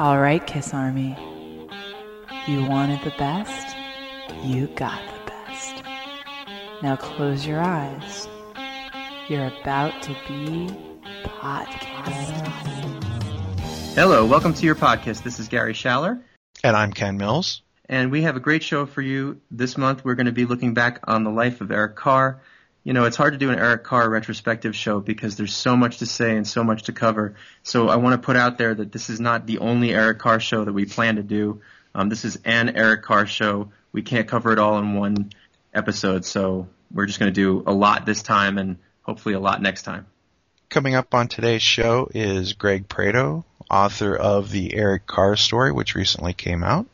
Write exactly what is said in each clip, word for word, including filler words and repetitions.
All right, Kiss Army. You wanted the best, you got the best. Now close your eyes. You're about to be Podkisst. Hello, welcome to your Podkisst. This is Gary Schaller. And I'm Ken Mills. And we have a great show for you. This month we're going to be looking back on the life of Eric Carr. You know, it's hard to do an Eric Carr retrospective show because there's so much to say and so much to cover. So I want to put out there that this is not the only Eric Carr show that we plan to do. Um, this is an Eric Carr show. We can't cover it all in one episode, so we're just going to do a lot this time and hopefully a lot next time. Coming up on today's show is Greg Prado, author of The Eric Carr Story, which recently came out.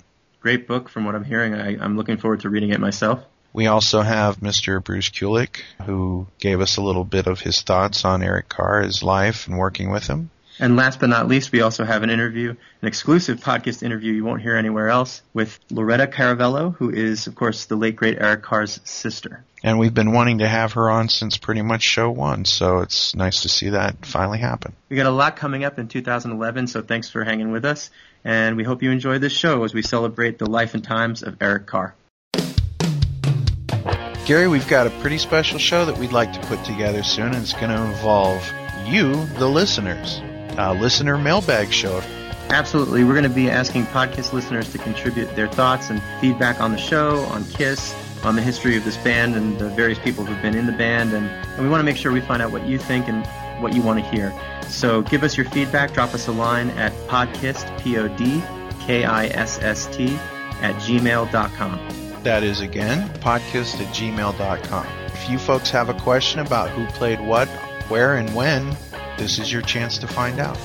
Great book from what I'm hearing. I, I'm looking forward to reading it myself. We also have Mister Bruce Kulick, who gave us a little bit of his thoughts on Eric Carr, his life, and working with him. And last but not least, we also have an interview, an exclusive Podkisst interview you won't hear anywhere else, with Loretta Caravello, who is, of course, the late, great Eric Carr's sister. And we've been wanting to have her on since pretty much show one, so it's nice to see that finally happen. We got a lot coming up in two thousand eleven, so thanks for hanging with us, and we hope you enjoy this show as we celebrate the life and times of Eric Carr. Gary, we've got a pretty special show that we'd like to put together soon, and it's going to involve you, the listeners. A listener mailbag show. Absolutely. We're going to be asking Podkisst listeners to contribute their thoughts and feedback on the show, on Kiss, on the history of this band and the various people who've been in the band. And, and we want to make sure we find out what you think and what you want to hear. So give us your feedback. Drop us a line at Podkisst, P O D K I S S T, at gmail dot com. That is, again, Podkisst at gmail dot com. If you folks have a question about who played what, where, and when, this is your chance to find out.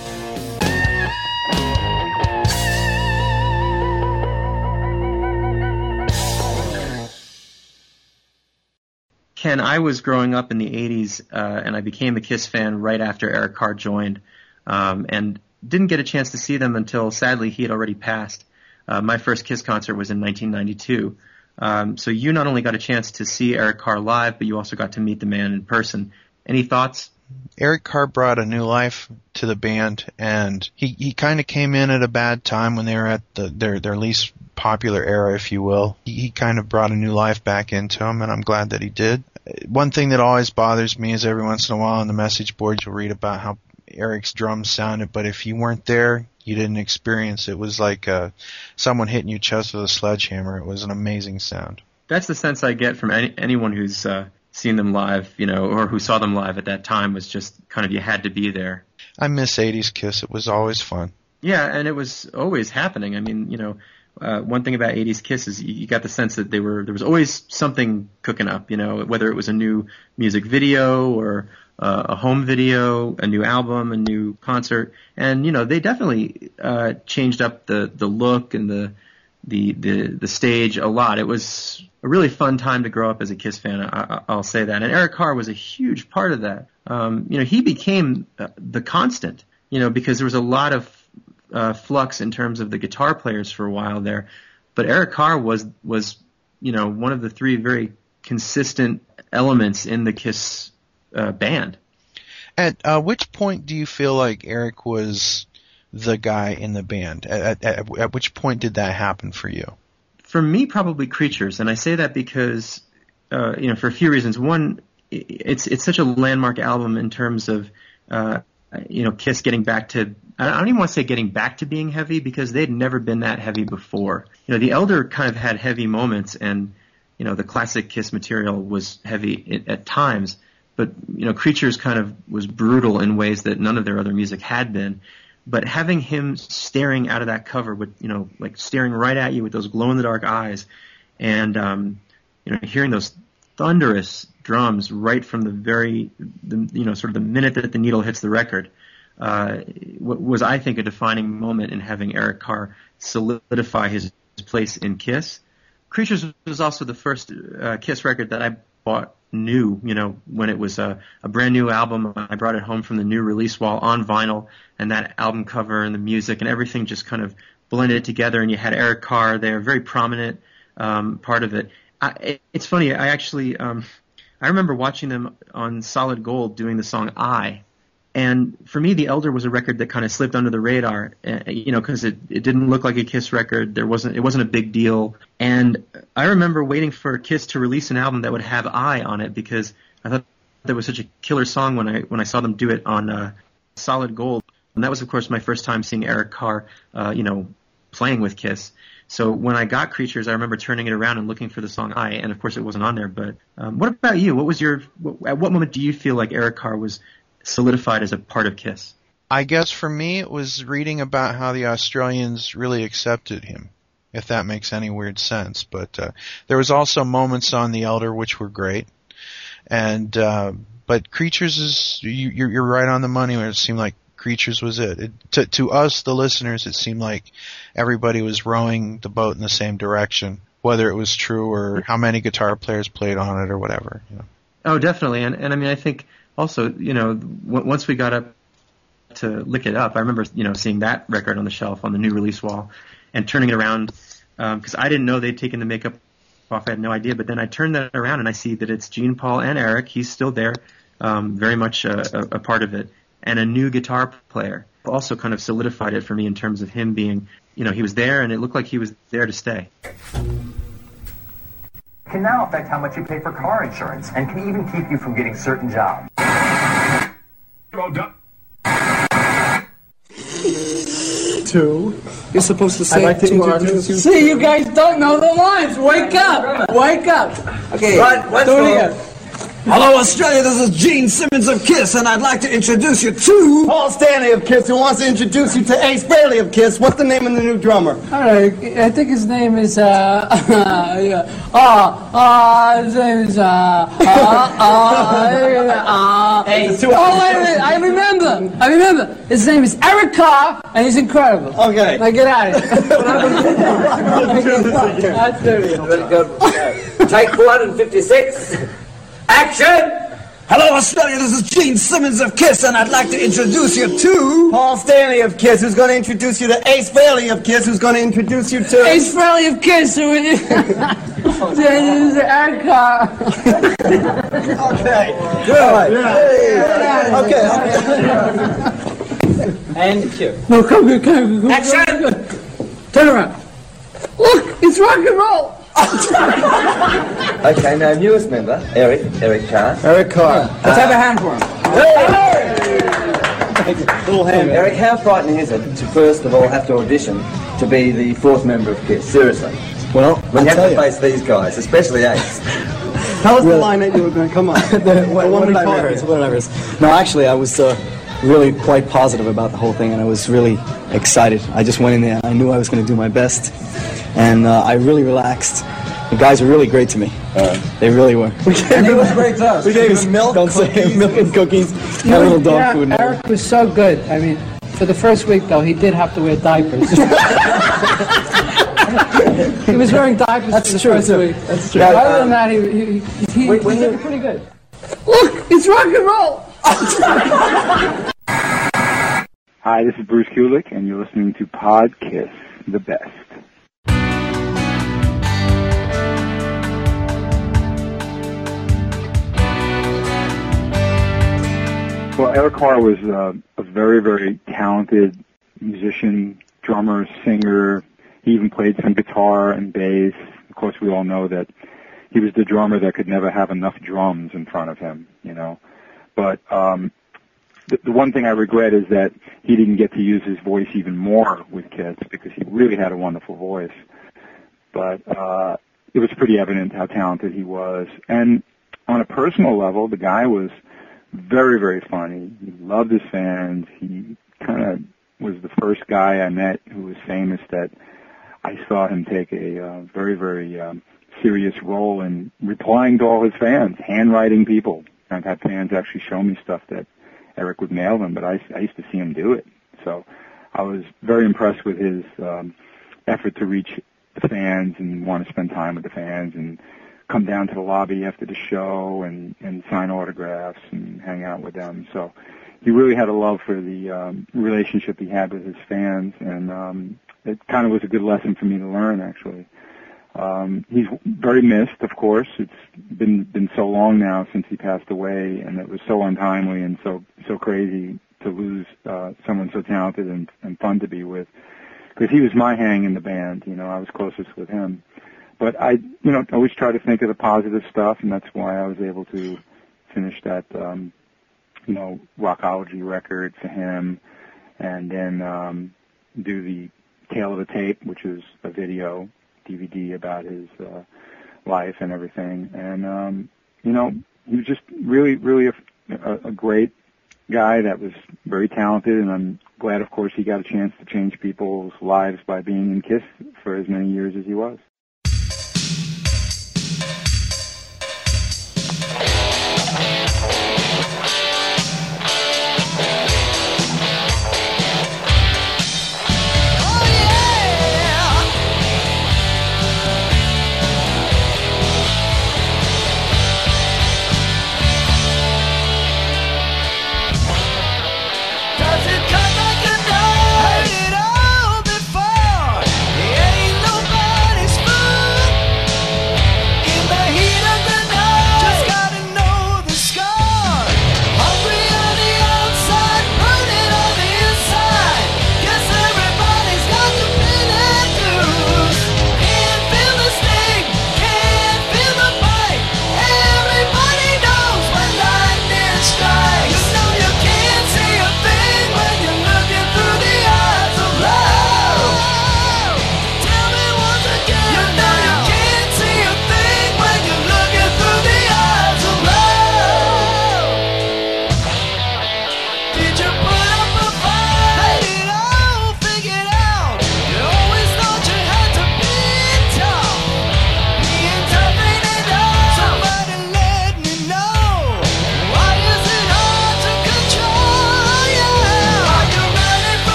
Ken, I was growing up in the eighties, uh, and I became a Kiss fan right after Eric Carr joined, um, and didn't get a chance to see them until, sadly, he had already passed. Uh, my first Kiss concert was in nineteen ninety-two. Um, so you not only got a chance to see Eric Carr live, but you also got to meet the man in person. Any thoughts? Eric Carr brought a new life to the band, and he, he kind of came in at a bad time when they were at the, their, their least popular era, if you will. He, he kind of brought a new life back into them, and I'm glad that he did. One thing that always bothers me is every once in a while on the message board you'll read about how Eric's drums sounded, but if you weren't there, you didn't experience it. It was like uh, someone hitting your chest with a sledgehammer. It was an amazing sound. That's the sense I get from any, anyone who's... Uh... Seeing them live, you know, or who saw them live at that time was just kind of, you had to be there. I miss eighties Kiss. It was always fun. Yeah, and it was always happening. I mean, you know, uh, one thing about eighties Kiss is you got the sense that they were there was always something cooking up, you know, whether it was a new music video or uh, a home video, a new album, a new concert. And, you know, they definitely uh, changed up the, the look and the, the, the, the stage a lot. It was a really fun time to grow up as a Kiss fan, I, I'll say that. And Eric Carr was a huge part of that. Um, you know, he became uh, the constant, you know, because there was a lot of uh, flux in terms of the guitar players for a while there. But Eric Carr was, was you know, one of the three very consistent elements in the Kiss uh, band. At uh, which point do you feel like Eric was the guy in the band? At, at, at which point did that happen for you? For me, probably Creatures, and I say that because, uh, you know, for a few reasons. One, it's it's such a landmark album in terms of, uh, you know, Kiss getting back to, I don't even want to say getting back to being heavy, because they'd never been that heavy before. You know, The Elder kind of had heavy moments, and, you know, the classic Kiss material was heavy at times, but, you know, Creatures kind of was brutal in ways that none of their other music had been. But having him staring out of that cover with, you know, like staring right at you with those glow-in-the-dark eyes and, um, you know, hearing those thunderous drums right from the very, the, you know, sort of the minute that the needle hits the record uh, was, I think, a defining moment in having Eric Carr solidify his place in Kiss. Creatures was also the first uh, Kiss record that I bought new, you know, when it was a, a brand new album. I brought it home from the new release wall on vinyl, and that album cover and the music and everything just kind of blended together, and you had Eric Carr there, a very prominent um, part of it. I, it. It's funny, I actually, um, I remember watching them on Solid Gold doing the song I, And for me, The Elder was a record that kind of slipped under the radar, you know, because it, it didn't look like a Kiss record. There wasn't it wasn't a big deal. And I remember waiting for Kiss to release an album that would have "I" on it, because I thought that was such a killer song when I when I saw them do it on uh, Solid Gold. And that was, of course, my first time seeing Eric Carr, uh, you know, playing with Kiss. So when I got Creatures, I remember turning it around and looking for the song "I," and of course it wasn't on there. But um, what about you? What was your? What, at what moment do you feel like Eric Carr was solidified as a part of Kiss? I guess for me it was reading about how the Australians really accepted him, if that makes any weird sense. But uh, there was also moments on The Elder which were great, and uh, but Creatures is you, you're, you're right on the money where it seemed like Creatures was it. it to, to us, the listeners, it seemed like everybody was rowing the boat in the same direction, whether it was true or how many guitar players played on it or whatever. You know. Oh, definitely, and and I mean I think. Also, you know, w- once we got up to Lick It Up, I remember, you know, seeing that record on the shelf on the new release wall and turning it around because um, I didn't know they'd taken the makeup off. I had no idea. But then I turned that around and I see that it's Gene, Paul, and Eric. He's still there, um, very much a, a, a part of it. And a new guitar player also kind of solidified it for me in terms of him being, you know, he was there and it looked like he was there to stay. Can now affect how much you pay for car insurance and can even keep you from getting certain jobs. Two. You're supposed to say like two, two, two, two, two. See, you guys don't know the lines. Wake up! Wake up! Okay, right, let's do it again. Hello, Australia. This is Gene Simmons of Kiss, and I'd like to introduce you to Paul Stanley of Kiss, who wants to introduce you to Ace Frehley of Kiss. What's the name of the new drummer? All right, I think his name is uh, yeah. ah, ah, his name is uh, ah, ah, ah. Ace. Oh, wait a minute! I remember. I remember. His name is Eric Carr, and he's incredible. Okay, now get out of here. That's serious. Take four hundred fifty-six. Action! Hello, Australia. This is Gene Simmons of Kiss, and I'd like to introduce you to Paul Stanley of Kiss, who's going to introduce you to Ace Frehley of Kiss, who's going to introduce you to Ace Frehley of Kiss. Who is Eric Carr? Okay. Good. Yeah. Okay. And cue. No, come, come, come, come. Action! Turn around. Look, it's rock and roll. Okay, now newest member, Eric, Eric Carr. Eric Carr. Yeah. Let's uh, have a hand for him. Hey! Hey! Little hand. Eric, how frightening is it to first of all have to audition to be the fourth member of KISS? Seriously. Well, when you have to you. face these guys, especially Ace. Tell us really? the line that you were going to come on. the, the, what, what, what did I rehearse? What did I rehearse? No, actually, I was uh, really quite positive about the whole thing, and I was really excited. I just went in there, and I knew I was going to do my best. And uh, I really relaxed. The guys were really great to me. Uh, they really were. We gave them great stuff. We gave them milk, don't cookies. Say milk and cookies. And a little dog yeah, food. Eric was so good. I mean, for the first week though, he did have to wear diapers. He was wearing diapers That's for the true, first too. week. That's true. Yeah, other than that, he he, he, wait, he did it pretty good. Look, it's rock and roll. Hi, this is Bruce Kulick, and you're listening to Podkisst, the best. Well, Eric Carr was uh, a very, very talented musician, drummer, singer. He even played some guitar and bass. Of course, we all know that he was the drummer that could never have enough drums in front of him, you know. But um, the, the one thing I regret is that he didn't get to use his voice even more with Kiss, because he really had a wonderful voice. But uh, it was pretty evident how talented he was. And on a personal level, the guy was very, very funny. He loved his fans. He kind of was the first guy I met who was famous that I saw him take a uh, very, very um, serious role in replying to all his fans, handwriting people. I've had fans actually show me stuff that Eric would mail them, but I, I used to see him do it. So I was very impressed with his um, effort to reach the fans and want to spend time with the fans and come down to the lobby after the show and, and sign autographs and hang out with them. So he really had a love for the um, relationship he had with his fans, and um, it kind of was a good lesson for me to learn, actually. Um, he's very missed, of course. It's been been so long now since he passed away, and it was so untimely and so so crazy to lose uh, someone so talented and, and fun to be with, because he was my hang in the band. You know, I was closest with him. But I, you know, always try to think of the positive stuff, and that's why I was able to finish that, um, you know, Rockology record for him, and then um, do the Tale of the Tape, which is a video D V D about his uh, life and everything. And um, you know, he was just really, really a, a great guy that was very talented, and I'm glad, of course, he got a chance to change people's lives by being in Kiss for as many years as he was.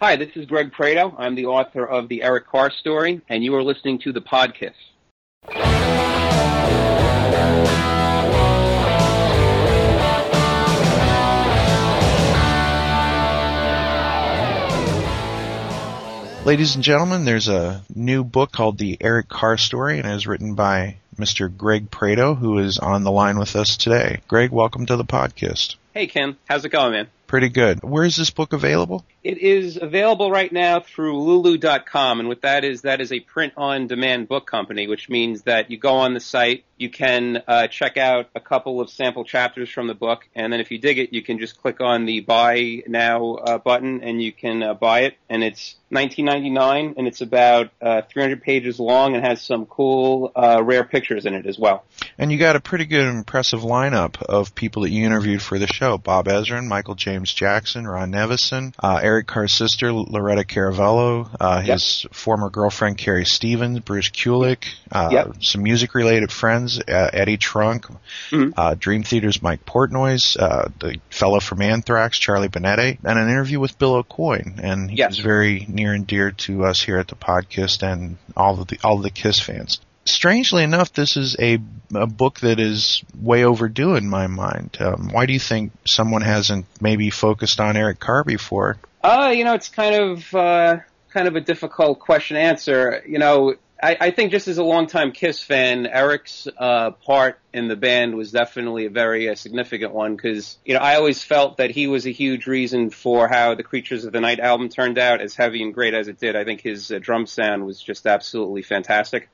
Hi, this is Greg Prado. I'm the author of The Eric Carr Story, and you are listening to the Podkisst. Ladies and gentlemen, there's a new book called The Eric Carr Story, and it is written by Mister Greg Prado, who is on the line with us today. Greg, welcome to the Podkisst. Hey, Ken. How's it going, man? Pretty good. Where is this book available? It is available right now through Lulu dot com, and what that is, that is a print-on-demand book company, which means that you go on the site, you can uh, check out a couple of sample chapters from the book, and then if you dig it, you can just click on the Buy Now uh, button, and you can uh, buy it, and it's nineteen ninety-nine dollars, and it's about uh, three hundred pages long and has some cool, uh, rare pictures in it as well. And you got a pretty good, impressive lineup of people that you interviewed for the show. Bob Ezrin, Michael James Jackson, Ron Nevison, uh, Eric Carr's sister, Loretta Caravello, uh, his yep. former girlfriend, Carrie Stevens, Bruce Kulick, uh, yep. some music-related friends, uh, Eddie Trunk, mm-hmm. uh, Dream Theater's Mike Portnoy's, uh, the fellow from Anthrax, Charlie Benante, and an interview with Bill Aucoin, and he yes. was very near and dear to us here at the Podkisst and all of the all of the Kiss fans. Strangely enough, this is a, a book that is way overdue in my mind. Um, why do you think someone hasn't maybe focused on Eric Carr before? Uh, you know, it's kind of uh, kind of a difficult question to answer. You know, I, I think just as a longtime Kiss fan, Eric's uh, part in the band was definitely a very uh, significant one because, you know, I always felt that he was a huge reason for how the Creatures of the Night album turned out, as heavy and great as it did. I think his uh, drum sound was just absolutely fantastic.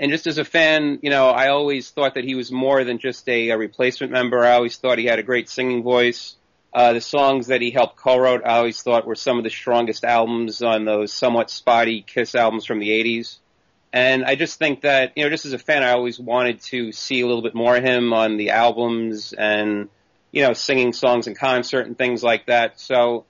And just as a fan, you know, I always thought that he was more than just a, a replacement member. I always thought he had a great singing voice. Uh, the songs that he helped co-wrote, I always thought were some of the strongest albums on those somewhat spotty Kiss albums from the eighties. And I just think that, you know, just as a fan, I always wanted to see a little bit more of him on the albums and, you know, singing songs in concert and things like that. So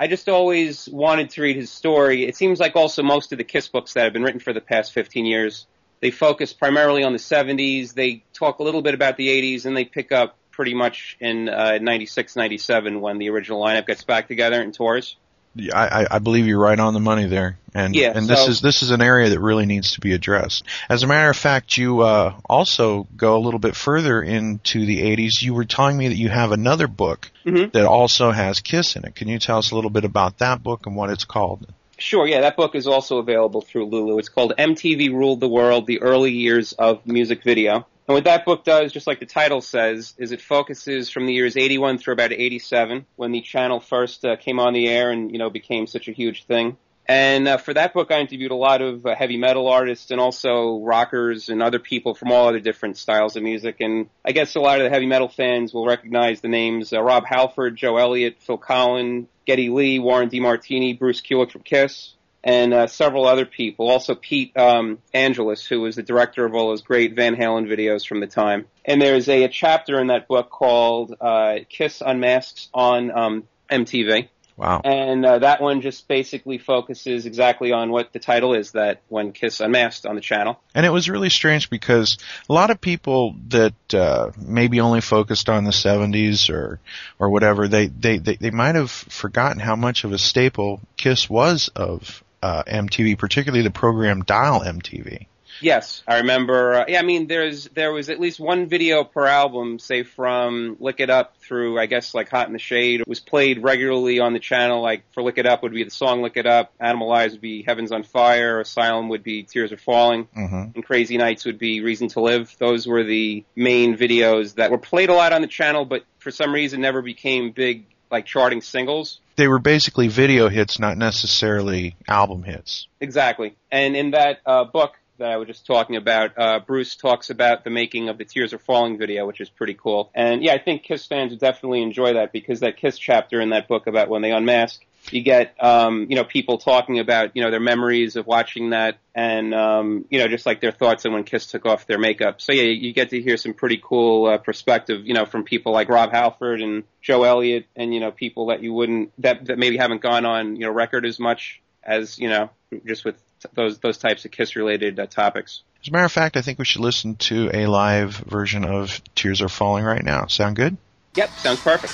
I just always wanted to read his story. It seems like also most of the Kiss books that have been written for the past fifteen years, they focus primarily on the seventies. They talk a little bit about the eighties, and they pick up pretty much in uh, ninety-six, ninety-seven when the original lineup gets back together and tours. Yeah, I, I believe you're right on the money there, and yeah, and this so, is this is an area that really needs to be addressed. As a matter of fact, you uh, also go a little bit further into the eighties. You were telling me that you have another book mm-hmm. that also has Kiss in it. Can you tell us a little bit about that book and what it's called? Sure, yeah, that book is also available through Lulu. It's called M T V Ruled the World, The Early Years of Music Video. And what that book does, just like the title says, is it focuses from the years eighty-one through about eighty-seven, when the channel first uh, came on the air and, you know, became such a huge thing. And uh, for that book, I interviewed a lot of uh, heavy metal artists and also rockers and other people from all other different styles of music. And I guess a lot of the heavy metal fans will recognize the names uh, Rob Halford, Joe Elliott, Phil Collin, Geddy Lee, Warren DeMartini, Bruce Kulick from Kiss, and uh, several other people, also Pete um, Angelus, who was the director of all those great Van Halen videos from the time. And there's a, a chapter in that book called uh, Kiss Unmasks on um, M T V. Wow. And uh, that one just basically focuses exactly on what the title is, that when Kiss unmasked on the channel. And it was really strange because a lot of people that uh, maybe only focused on the seventies or or whatever, they, they, they, they might have forgotten how much of a staple Kiss was of Uh, M T V, particularly the program Dial M T V. Yes, I remember. Uh, yeah, I mean, there's there was at least one video per album, say from Lick It Up through, I guess, like Hot in the Shade. It was played regularly on the channel. Like for Lick It Up would be the song Lick It Up. Animalize would be Heaven's on Fire. Asylum would be Tears Are Falling. Mm-hmm. And Crazy Nights would be Reason to Live. Those were the main videos that were played a lot on the channel, but for some reason never became big, like charting singles. They were basically video hits, not necessarily album hits. Exactly. And in that uh, book that I was just talking about, uh, Bruce talks about the making of the Tears Are Falling video, which is pretty cool. And, yeah, I think Kiss fans would definitely enjoy that because that Kiss chapter in that book about when they unmask, you get, um, you know, people talking about, you know, their memories of watching that and, um, you know, just like their thoughts on when Kiss took off their makeup. So, yeah, you get to hear some pretty cool uh, perspective, you know, from people like Rob Halford and Joe Elliott and, you know, people that you wouldn't, that, that maybe haven't gone on, you know, record as much as, you know, just with t- those those types of Kiss-related uh, topics. As a matter of fact, I think we should listen to a live version of Tears Are Falling right now. Sound good? Yep, sounds perfect.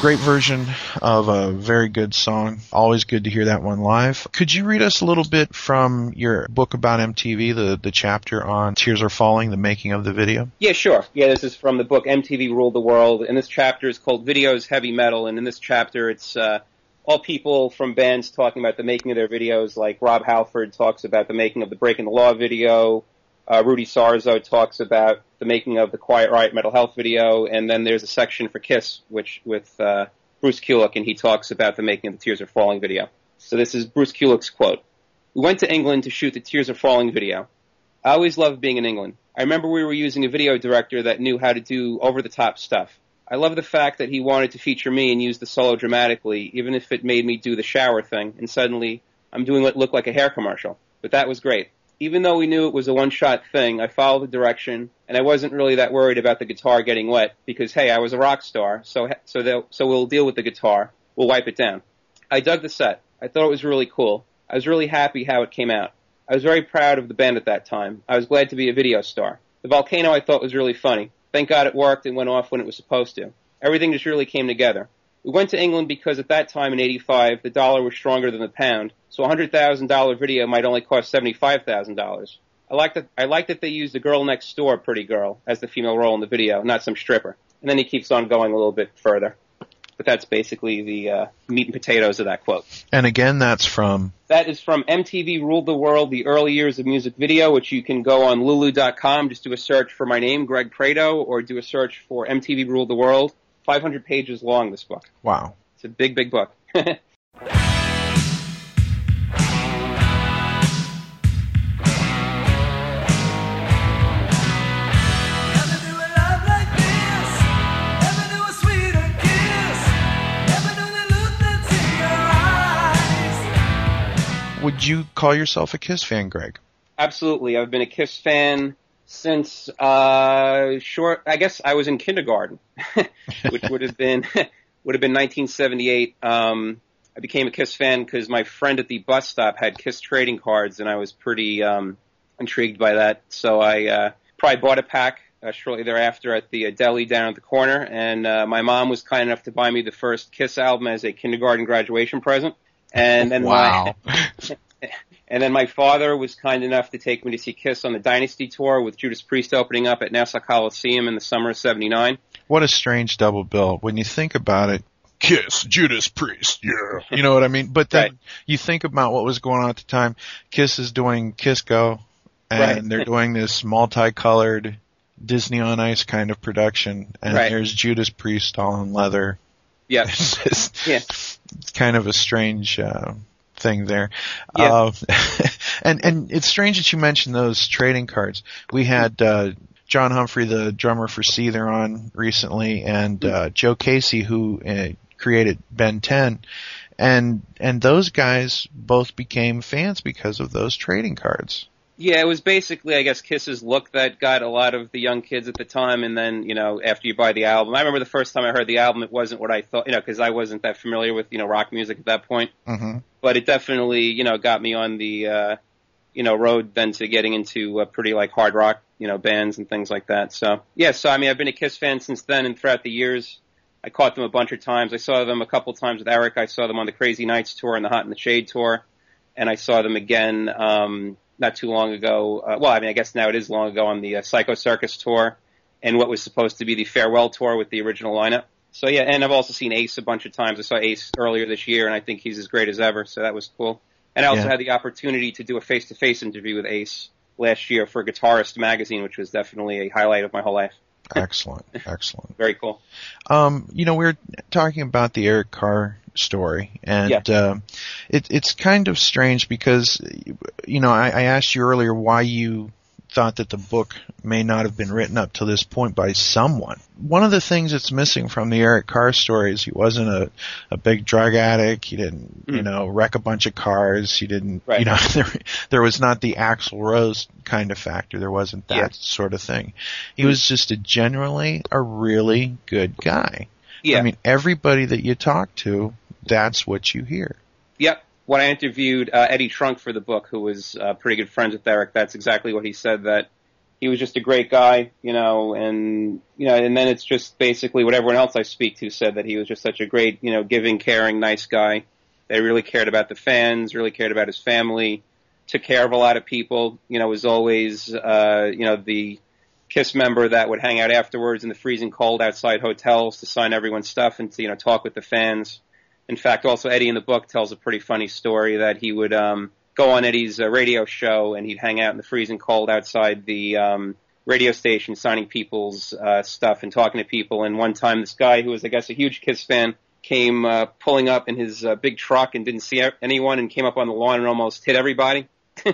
Great version of a very good song. Always good to hear that one live. Could you read us a little bit from your book about M T V, the, the chapter on Tears Are Falling, the making of the video? Yeah, sure. Yeah, this is from the book M T V Ruled the World, and this chapter is called Videos, Heavy Metal, and in this chapter it's uh, all people from bands talking about the making of their videos, like Rob Halford talks about the making of the Breaking the Law video, Uh, Rudy Sarzo talks about the making of the Quiet Riot Mental Health video, and then there's a section for Kiss, which with uh, Bruce Kulick, and he talks about the making of the Tears Are Falling video. So this is Bruce Kulick's quote. We went to England to shoot the Tears Are Falling video. I always loved being in England. I remember we were using a video director that knew how to do over-the-top stuff. I love the fact that he wanted to feature me and use the solo dramatically, even if it made me do the shower thing, and suddenly I'm doing what looked like a hair commercial. But that was great. Even though we knew it was a one-shot thing, I followed the direction, and I wasn't really that worried about the guitar getting wet because, hey, I was a rock star, so so, so we'll deal with the guitar. We'll wipe it down. I dug the set. I thought it was really cool. I was really happy how it came out. I was very proud of the band at that time. I was glad to be a video star. The volcano I thought was really funny. Thank God it worked and went off when it was supposed to. Everything just really came together. We went to England because at that time in eighty-five, the dollar was stronger than the pound, so a one hundred thousand dollars video might only cost seventy-five thousand dollars. I like that I like that they used the girl next door, pretty girl, as the female role in the video, not some stripper. And then he keeps on going a little bit further. But that's basically the uh, meat and potatoes of that quote. And again, that's from? That is from M T V Ruled the World, The Early Years of Music Video, which you can go on Lulu dot com, just do a search for my name, Greg Prado, or do a search for M T V Ruled the World. five hundred pages long, this book. Wow. It's a big, big book. Would you call yourself a Kiss fan, Greg? Absolutely. I've been a Kiss fan since, uh, short, I guess I was in kindergarten, which would have been, would have been nineteen seventy-eight. Um, I became a Kiss fan because my friend at the bus stop had Kiss trading cards, and I was pretty, um, intrigued by that. So I, uh, probably bought a pack uh, shortly thereafter at the uh, deli down at the corner. And, uh, my mom was kind enough to buy me the first Kiss album as a kindergarten graduation present. And then, wow. My, And then my father was kind enough to take me to see Kiss on the Dynasty Tour with Judas Priest opening up at Nassau Coliseum in the summer of seventy-nine. What a strange double bill. When you think about it, Kiss, Judas Priest, yeah. You know what I mean? But then right. You think about what was going on at the time. Kiss is doing Kiss Go, and right. They're doing this multicolored Disney on Ice kind of production, and right. There's Judas Priest all in leather. Yeah. It's just yeah. Kind of a strange... Uh, thing there. Yeah. Uh, and, and it's strange that you mentioned those trading cards. We had uh, John Humphrey, the drummer for Seether, on recently, and uh, Joe Casey, who uh, created Ben ten. And, and those guys both became fans because of those trading cards. Yeah, it was basically, I guess, Kiss's look that got a lot of the young kids at the time, and then, you know, after you buy the album. I remember the first time I heard the album, it wasn't what I thought, you know, because I wasn't that familiar with, you know, rock music at that point. Mm-hmm. But it definitely, you know, got me on the, uh, you know, road then to getting into uh, pretty, like, hard rock, you know, bands and things like that. So, yeah, so, I mean, I've been a Kiss fan since then, and throughout the years, I caught them a bunch of times. I saw them a couple times with Eric. I saw them on the Crazy Nights tour and the Hot in the Shade tour, and I saw them again, um... not too long ago, uh, well, I mean, I guess now it is long ago on the uh, Psycho Circus tour and what was supposed to be the farewell tour with the original lineup. So, yeah, and I've also seen Ace a bunch of times. I saw Ace earlier this year, and I think he's as great as ever, so that was cool. And I also yeah. had the opportunity to do a face-to-face interview with Ace last year for Guitarist magazine, which was definitely a highlight of my whole life. Excellent, excellent. Very cool. Um, you know, we were talking about the Eric Carr story, and yeah. uh, it, it's kind of strange because, you know, I, I asked you earlier why you thought that the book may not have been written up to this point by someone. One of the things that's missing from the Eric Carr story is he wasn't a, a big drug addict. He didn't, mm. you know, wreck a bunch of cars. He didn't, right. you know, there, there was not the Axl Rose kind of factor. There wasn't that yeah. sort of thing. He mm. was just a generally a really good guy. Yeah. I mean, everybody that you talk to, that's what you hear. Yep. When I interviewed uh, Eddie Trunk for the book, who was uh, pretty good friends with Eric, that's exactly what he said, that he was just a great guy, you know, and, you know, and then it's just basically what everyone else I speak to said, that he was just such a great, you know, giving, caring, nice guy. They really cared about the fans, really cared about his family, took care of a lot of people, you know, was always, uh, you know, the KISS member that would hang out afterwards in the freezing cold outside hotels to sign everyone's stuff and to, you know, talk with the fans. In fact, also Eddie in the book tells a pretty funny story that he would, um, go on Eddie's uh, radio show, and he'd hang out in the freezing cold outside the um, radio station signing people's uh, stuff and talking to people. And one time this guy, who was, I guess, a huge KISS fan, came uh, pulling up in his uh, big truck and didn't see anyone and came up on the lawn and almost hit everybody. So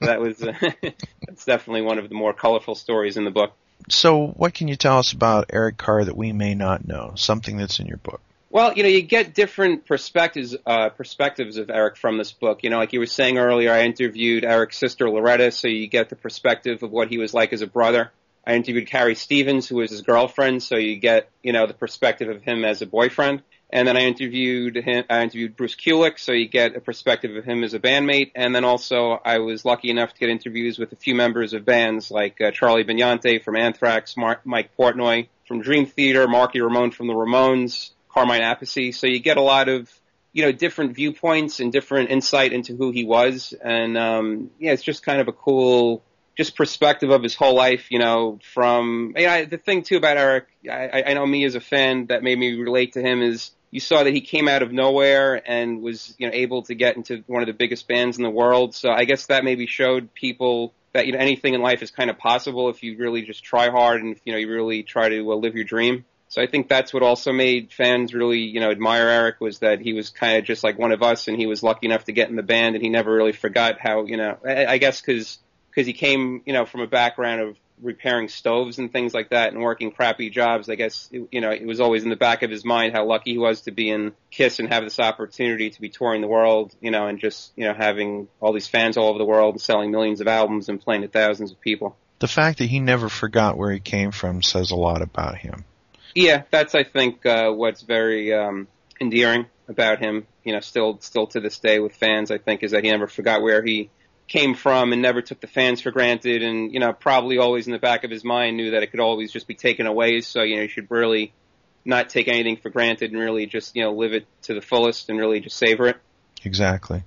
that was uh, that's definitely one of the more colorful stories in the book. So what can you tell us about Eric Carr that we may not know, something that's in your book? Well, you know, you get different perspectives uh, perspectives of Eric from this book. You know, like you were saying earlier, I interviewed Eric's sister, Loretta, so you get the perspective of what he was like as a brother. I interviewed Carrie Stevens, who was his girlfriend, so you get, you know, the perspective of him as a boyfriend. And then I interviewed him, I interviewed Bruce Kulick, so you get a perspective of him as a bandmate. And then also I was lucky enough to get interviews with a few members of bands like uh, Charlie Benante from Anthrax, Mar- Mike Portnoy from Dream Theater, Marky Ramone from the Ramones, Carmine Appice, so you get a lot of, you know, different viewpoints and different insight into who he was, and um, yeah, it's just kind of a cool, just perspective of his whole life, you know. From you know, the thing too about Eric, I, I know me as a fan that made me relate to him is you saw that he came out of nowhere and was, you know, able to get into one of the biggest bands in the world. So I guess that maybe showed people that, you know, anything in life is kind of possible if you really just try hard and if, you know, you really try to uh, live your dream. So I think that's what also made fans really, you know, admire Eric, was that he was kind of just like one of us, and he was lucky enough to get in the band, and he never really forgot how, you know, I, I guess because because he came, you know, from a background of repairing stoves and things like that and working crappy jobs. I guess, it, you know, it was always in the back of his mind how lucky he was to be in KISS and have this opportunity to be touring the world, you know, and just, you know, having all these fans all over the world and selling millions of albums and playing to thousands of people. The fact that he never forgot where he came from says a lot about him. Yeah, that's, I think, uh, what's very um, endearing about him, you know, still still to this day with fans, I think, is that he never forgot where he came from and never took the fans for granted, and, you know, probably always in the back of his mind knew that it could always just be taken away, so, you know, you should really not take anything for granted and really just, you know, live it to the fullest and really just savor it. Exactly.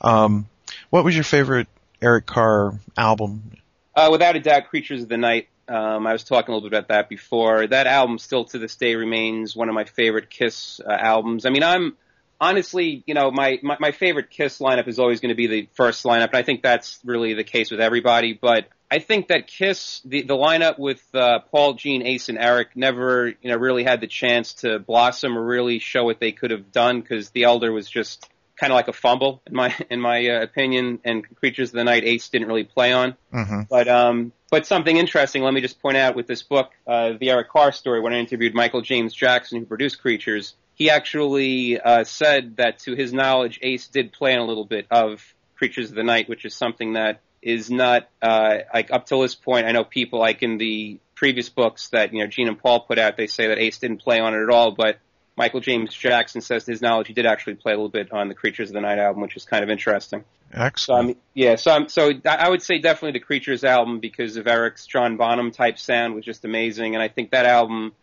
Um, what was your favorite Eric Carr album? Uh, without a doubt, Creatures of the Night. Um, I was talking a little bit about that before. That album still to this day remains one of my favorite KISS uh, albums. I mean, I'm honestly, you know, my, my, my favorite KISS lineup is always going to be the first lineup, and I think that's really the case with everybody. But I think that KISS, the, the lineup with uh, Paul, Gene, Ace, and Eric never, you know, really had the chance to blossom or really show what they could have done, because The Elder was just kind of like a fumble in my in my uh, opinion, and Creatures of the Night, Ace didn't really play on. Mm-hmm. But um, but something interesting, let me just point out with this book, uh, the Eric Carr story, when I interviewed Michael James Jackson, who produced Creatures, he actually uh, said that to his knowledge, Ace did play on a little bit of Creatures of the Night, which is something that is not, uh, like up till this point, I know people like in the previous books that, you know, Gene and Paul put out, they say that Ace didn't play on it at all, but Michael James Jackson says to his knowledge he did actually play a little bit on the Creatures of the Night album, which is kind of interesting. Excellent. So, um, yeah, so I'm, so I would say definitely the Creatures album, because of Eric's John Bonham-type sound, was just amazing, and I think that album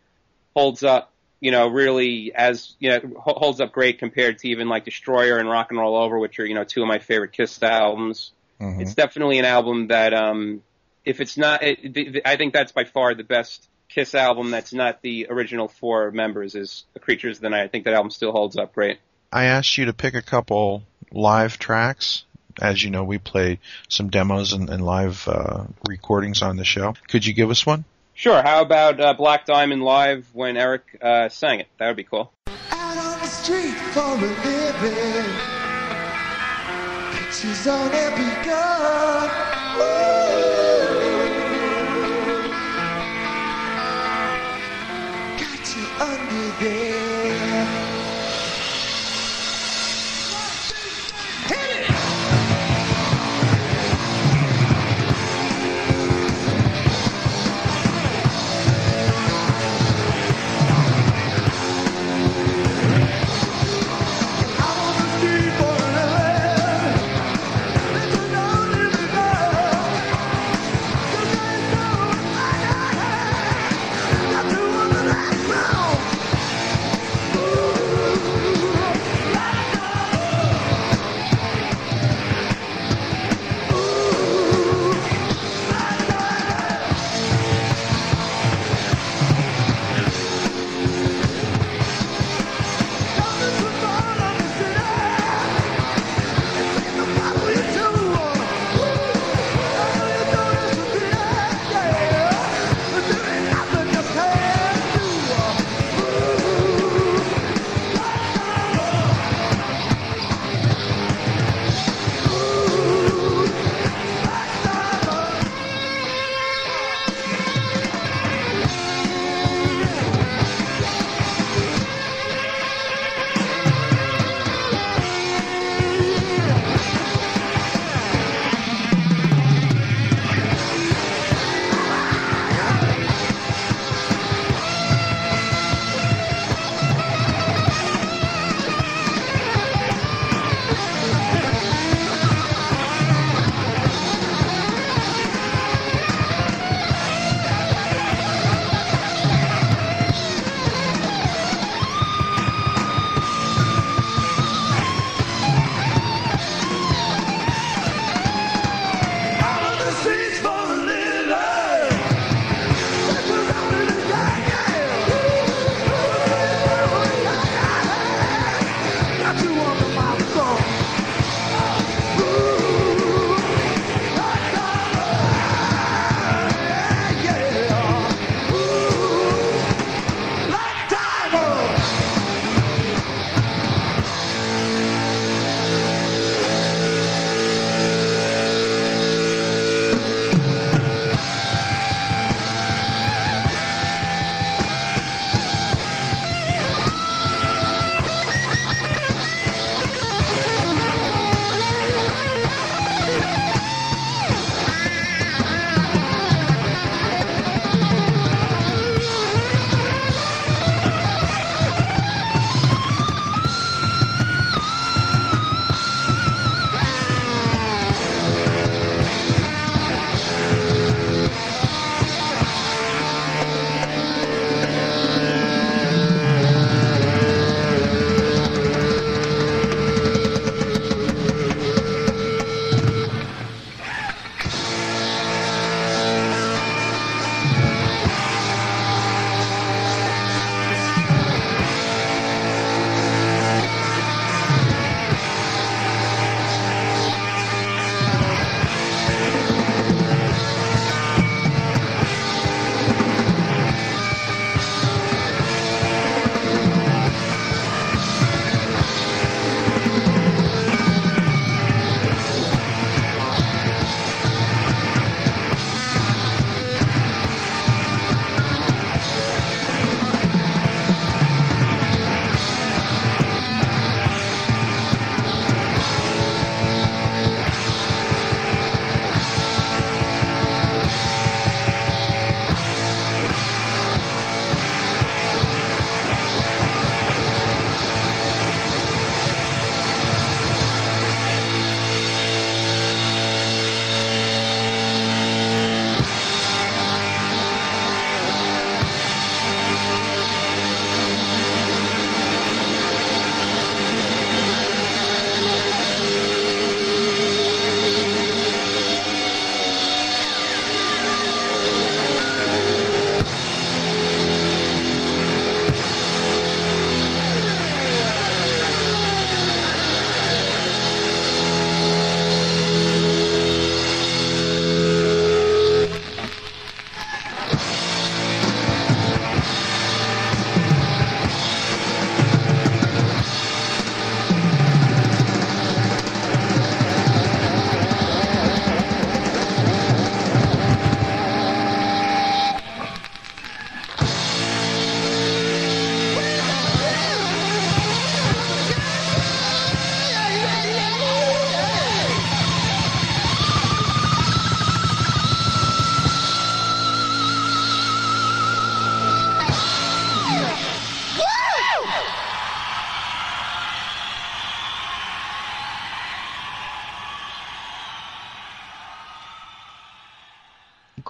holds up, you know, really as, you know, holds up great compared to even like Destroyer and Rock and Roll Over, which are, you know, two of my favorite KISS albums. Mm-hmm. It's definitely an album that, um, if it's not, it, it, I think that's by far the best KISS album that's not the original four members is Creatures of the Night. I think that album still holds up great. I asked you to pick a couple live tracks. As you know, we play some demos and, and live uh, recordings on the show. Could you give us one? Sure. How about uh, Black Diamond live when Eric uh, sang it? That would be cool. Out on the street for a living, pictures on every gun. Ooh. Under there. Hit it! I want to be born alive. There's an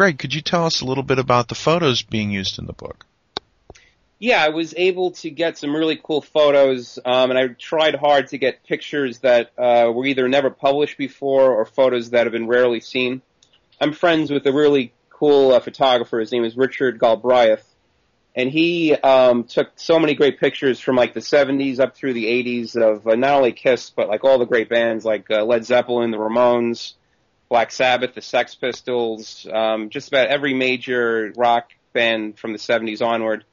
Greg, could you tell us a little bit about the photos being used in the book? Yeah, I was able to get some really cool photos, um, and I tried hard to get pictures that uh, were either never published before or photos that have been rarely seen. I'm friends with a really cool uh, photographer. His name is Richard Galbraith, and he um, took so many great pictures from like the seventies up through the eighties of uh, not only Kiss but like all the great bands like uh, Led Zeppelin, the Ramones, Black Sabbath, the Sex Pistols, um, just about every major rock band from the seventies onward.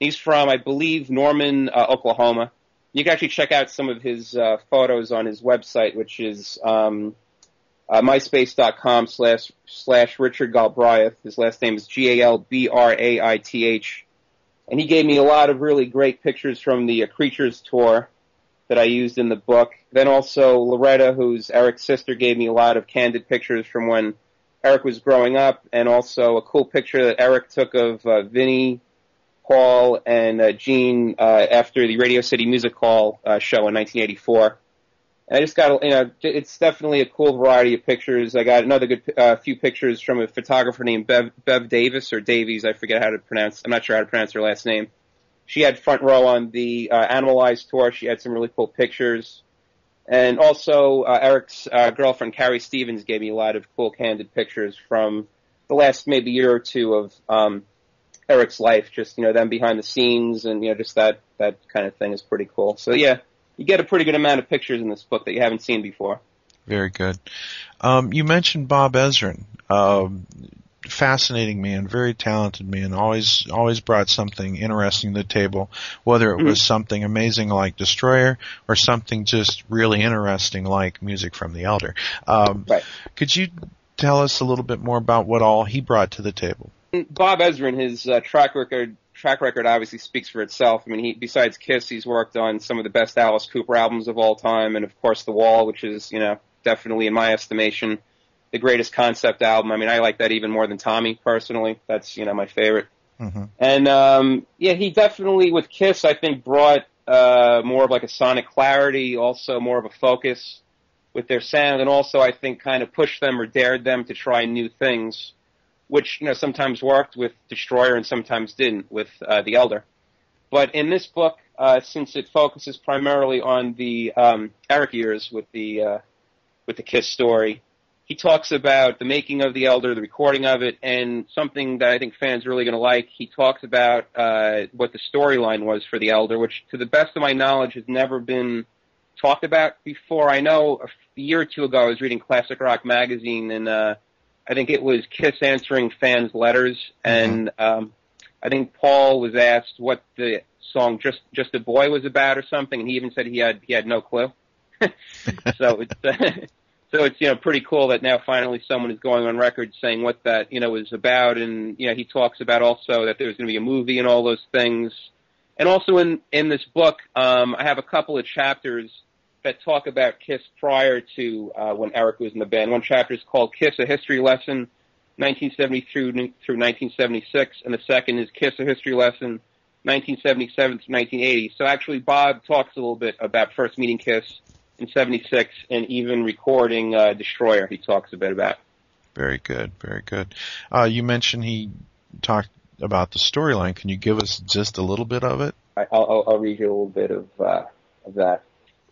He's from, I believe, Norman, uh, Oklahoma. You can actually check out some of his uh, photos on his website, which is um, uh, myspace.com slash, slash Richard Galbraith. His last name is G A L B R A I T H. And he gave me a lot of really great pictures from the uh, Creatures tour that I used in the book. Then also Loretta, who's Eric's sister, gave me a lot of candid pictures from when Eric was growing up, and also a cool picture that Eric took of uh, Vinny, Paul, and uh, Gene uh, after the Radio City Music Hall uh, show in nineteen eighty-four. And I just got, you know, it's definitely a cool variety of pictures. I got another good uh, few pictures from a photographer named Bev, Bev Davis or Davies. I forget how to pronounce. I'm not sure how to pronounce her last name. She had front row on the uh, Animalize tour. She had some really cool pictures. And also uh, Eric's uh, girlfriend Carrie Stevens gave me a lot of cool candid pictures from the last maybe year or two of um Eric's life, just, you know, them behind the scenes and, you know, just that, that kind of thing is pretty cool. So, yeah, you get a pretty good amount of pictures in this book that you haven't seen before. Very good. Um, you mentioned Bob Ezrin. Um, fascinating man, very talented man, always always brought something interesting to the table, whether it mm-hmm. was something amazing like Destroyer or something just really interesting like music from The Elder. Um, right. Could you tell us a little bit more about what all he brought to the table? Bob Ezrin, his uh, track record track record obviously speaks for itself. I mean, he, besides Kiss, he's worked on some of the best Alice Cooper albums of all time, and of course The Wall, which is, you know, definitely in my estimation the greatest concept album. I mean, I like that even more than Tommy personally. That's, you know, my favorite. Mm-hmm. And um, yeah, he definitely with Kiss, I think, brought uh, more of like a sonic clarity, also more of a focus with their sound, and also I think kind of pushed them or dared them to try new things, which, you know, sometimes worked with Destroyer and sometimes didn't with uh, The Elder. But in this book, uh, since it focuses primarily on the um, Eric years with the uh, with the Kiss story, he talks about the making of The Elder, the recording of it, and something that I think fans are really going to like. He talks about uh, what the storyline was for The Elder, which, to the best of my knowledge, has never been talked about before. I know a year or two ago I was reading Classic Rock magazine, and uh, I think it was Kiss answering fans' letters, and um, I think Paul was asked what the song "Just Just a Boy" was about, or something, and he even said he had he had no clue. so it's uh, so it's you know pretty cool that now finally someone is going on record saying what that you know was about, and you know he talks about also that there was going to be a movie and all those things, and also in in this book um, I have a couple of chapters that talk about Kiss prior to uh, when Eric was in the band. One chapter is called Kiss, A History Lesson, nineteen seventy through, through nineteen seventy-six, and the second is Kiss, A History Lesson, nineteen seventy-seven to nineteen eighty. So actually Bob talks a little bit about first meeting Kiss in seventy-six and even recording uh, Destroyer he talks a bit about. Very good, very good. Uh, you mentioned he talked about the storyline. Can you give us just a little bit of it? I, I'll, I'll read you a little bit of, uh, of that.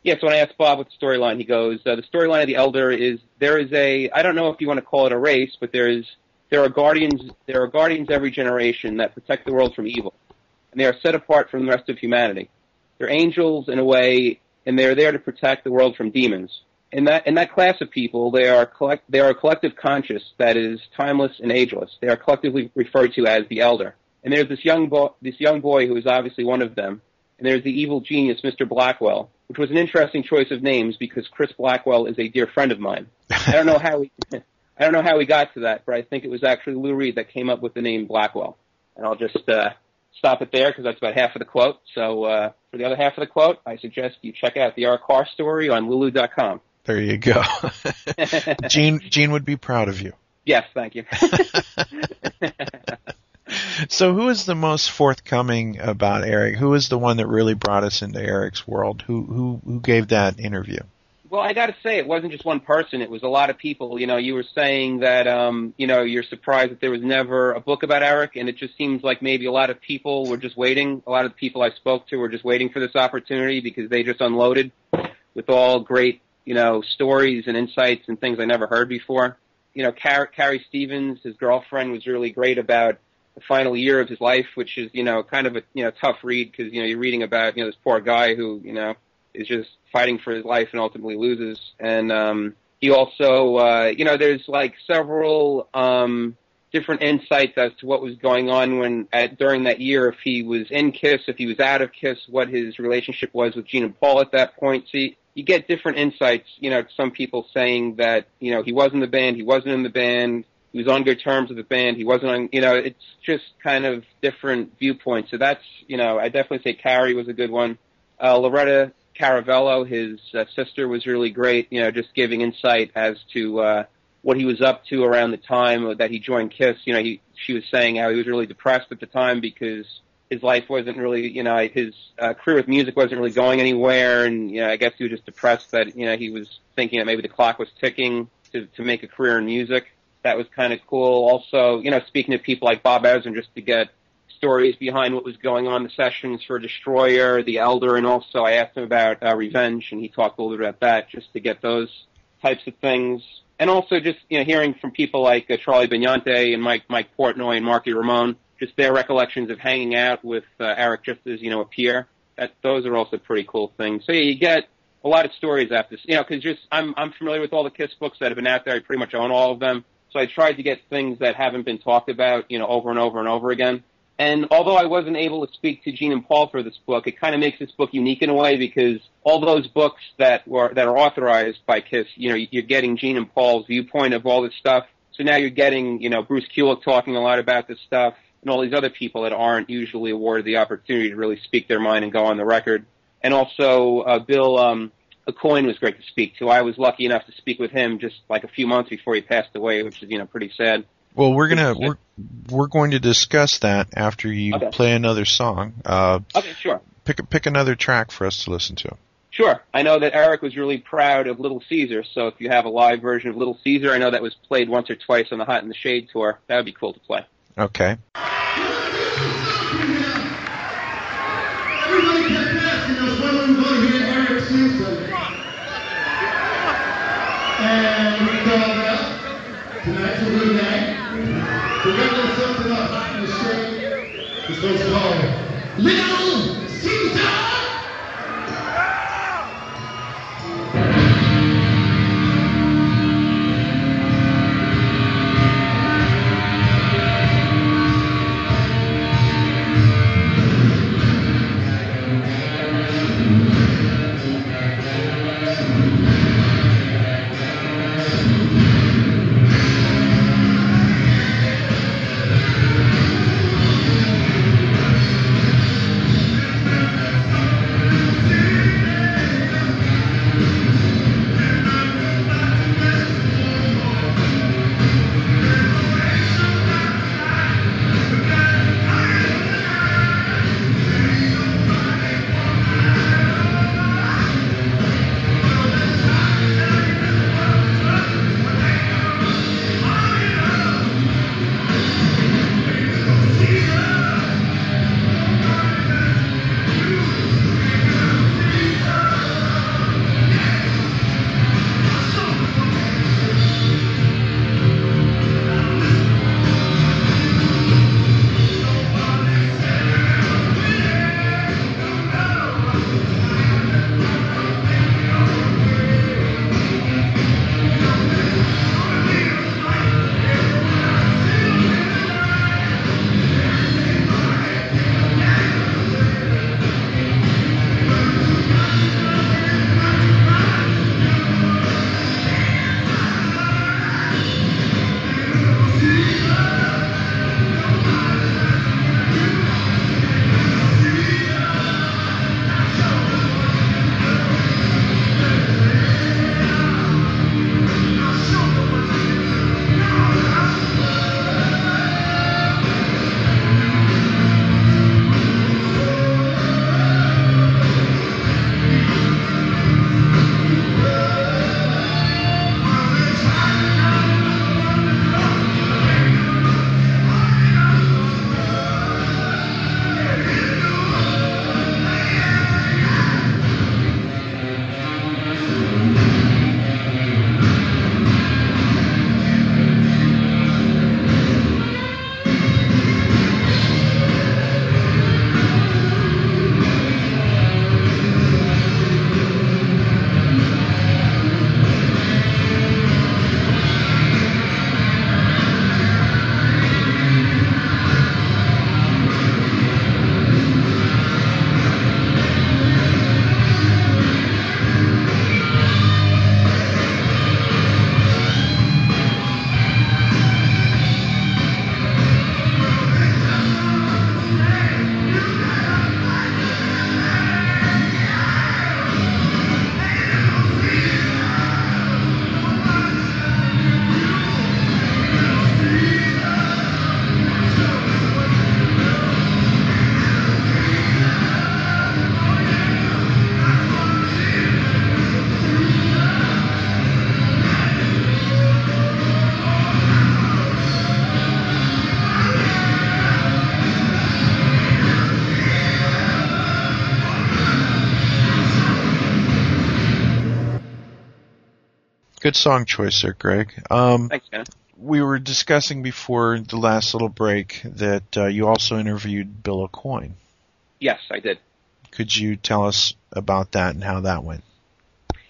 Yes, yeah, so when I asked Bob what the storyline, he goes, uh, the storyline of The Elder is there is a, I don't know if you want to call it a race, but there is there are guardians there are guardians every generation that protect the world from evil, and they are set apart from the rest of humanity. They're angels in a way, and they are there to protect the world from demons. In that in that class of people, they are collect they are a collective conscious that is timeless and ageless. They are collectively referred to as the Elder. And there's this young boy this young boy who is obviously one of them, and there's the evil genius Mister Blackwell, which was an interesting choice of names because Chris Blackwell is a dear friend of mine. I don't know how we, I don't know how we got to that, but I think it was actually Lou Reed that came up with the name Blackwell. And I'll just uh, stop it there because that's about half of the quote. So uh, for the other half of the quote, I suggest you check out the Eric Carr story on Lulu dot com. There you go. Gene, Gene would be proud of you. Yes, thank you. So who is the most forthcoming about Eric? Who is the one that really brought us into Eric's world? Who who, who gave that interview? Well, I got to say, it wasn't just one person. It was a lot of people. You know, you were saying that, um, you know, you're surprised that there was never a book about Eric, and it just seems like maybe a lot of people were just waiting. A lot of the people I spoke to were just waiting for this opportunity because they just unloaded with all great, you know, stories and insights and things I never heard before. You know, Car- Carrie Stevens, his girlfriend, was really great about the final year of his life, which is, you know, kind of a, you know, tough read because, you know, you're reading about, you know, this poor guy who, you know, is just fighting for his life and ultimately loses. And um, he also, uh, you know, there's like several um, different insights as to what was going on when at, during that year, if he was in KISS, if he was out of KISS, what his relationship was with Gene and Paul at that point. So you, you get different insights, you know, some people saying that, you know, he was in the band, he wasn't in the band, he was on good terms with the band, he wasn't on, you know, it's just kind of different viewpoints. So that's, you know, I definitely say Carrie was a good one. Uh, Loretta Caravello, his uh, sister, was really great, you know, just giving insight as to uh, what he was up to around the time that he joined KISS. You know, he, she was saying how he was really depressed at the time because his life wasn't really, you know, his uh, career with music wasn't really going anywhere, and, you know, I guess he was just depressed that, you know, he was thinking that maybe the clock was ticking to, to make a career in music. That was kind of cool. Also, you know, speaking to people like Bob Ezrin just to get stories behind what was going on, the sessions for Destroyer, The Elder, and also I asked him about uh, Revenge, and he talked a little bit about that just to get those types of things. And also just, you know, hearing from people like uh, Charlie Benante and Mike Mike Portnoy and Marky Ramone, just their recollections of hanging out with uh, Eric just as, you know, a peer. That, those are also pretty cool things. So yeah, you get a lot of stories after this, you know, because just I'm, I'm familiar with all the KISS books that have been out there. I pretty much own all of them. So I tried to get things that haven't been talked about, you know, over and over and over again. And although I wasn't able to speak to Gene and Paul for this book, it kind of makes this book unique in a way because all those books that were that are authorized by KISS, you know, you're getting Gene and Paul's viewpoint of all this stuff. So now you're getting, you know, Bruce Kulick talking a lot about this stuff and all these other people that aren't usually awarded the opportunity to really speak their mind and go on the record. And also uh, Bill um, Aucoin was great to speak to. I was lucky enough to speak with him just like a few months before he passed away, which is, you know, pretty sad. Well, we're gonna we're we're going to discuss that after you okay. play another song. Uh, okay, sure. Pick pick another track for us to listen to. Sure. I know that Eric was really proud of Little Caesar, so if you have a live version of Little Caesar, I know that was played once or twice on the Hot in the Shade tour. That would be cool to play. Okay. Everybody kept asking us when we were going to hear Eric Caesar. And we called it up. Tonight's a good night. We're going to do something up Hot in the Shade. This one's called Little Caesar. Good song choice there, Greg. Um, Thank you. We were discussing before the last little break that uh, you also interviewed Bill Aucoin. Yes, I did. Could you tell us about that and how that went?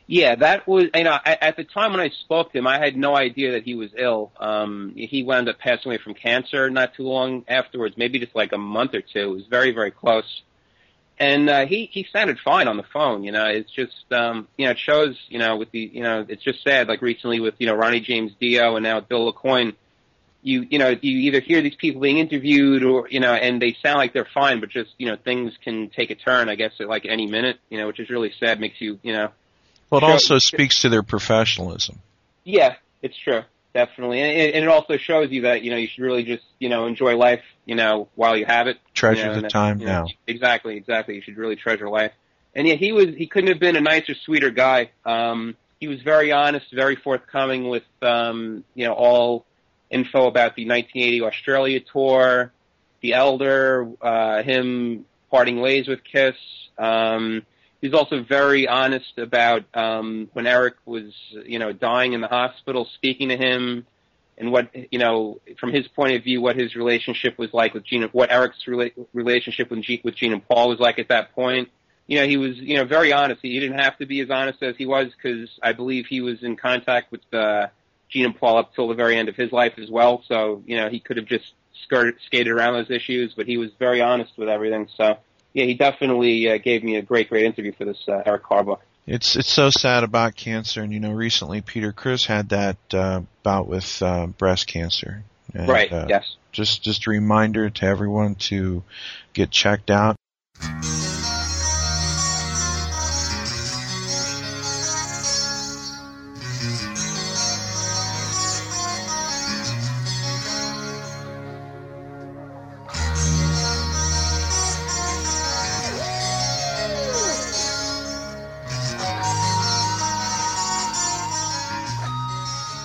Yeah, that was, you know, at, at the time when I spoke to him, I had no idea that he was ill. Um, he wound up passing away from cancer not too long afterwards, maybe just like a month or two. It was very, very close. And uh, he he sounded fine on the phone, you know. It's just um, you know, it shows, you know, with the, you know, it's just sad. Like recently with, you know, Ronnie James Dio and now with Bill Aucoin, you you know you either hear these people being interviewed or, you know, and they sound like they're fine, but just, you know, things can take a turn, I guess, at like any minute, you know, which is really sad. Makes you, you know. Well, it show, also speaks to their professionalism. Yeah, it's true, definitely, and it, and it also shows you that, you know, you should really just, you know, enjoy life, you know, while you have it. Treasure, you know, the that, time you know, now. Exactly, exactly. You should really treasure life. And yeah, he was, he couldn't have been a nicer, sweeter guy. Um, he was very honest, very forthcoming with, um, you know, all info about the nineteen eighty Australia tour, The Elder, uh, him parting ways with Kiss. Um, he was also very honest about, um, when Eric was, you know, dying in the hospital, speaking to him. And what, you know, from his point of view, what his relationship was like with Gene, what Eric's rela- relationship with Gene, with Gene and Paul was like at that point. You know, he was, you know, very honest. He didn't have to be as honest as he was because I believe he was in contact with uh, Gene and Paul up till the very end of his life as well. So, you know, he could have just skirted, skated around those issues, but he was very honest with everything. So, yeah, he definitely uh, gave me a great, great interview for this uh, Eric Carr book. It's it's so sad about cancer, and you know, recently Peter Criss had that uh, bout with uh, breast cancer. And, right. Uh, yes. Just just a reminder to everyone to get checked out.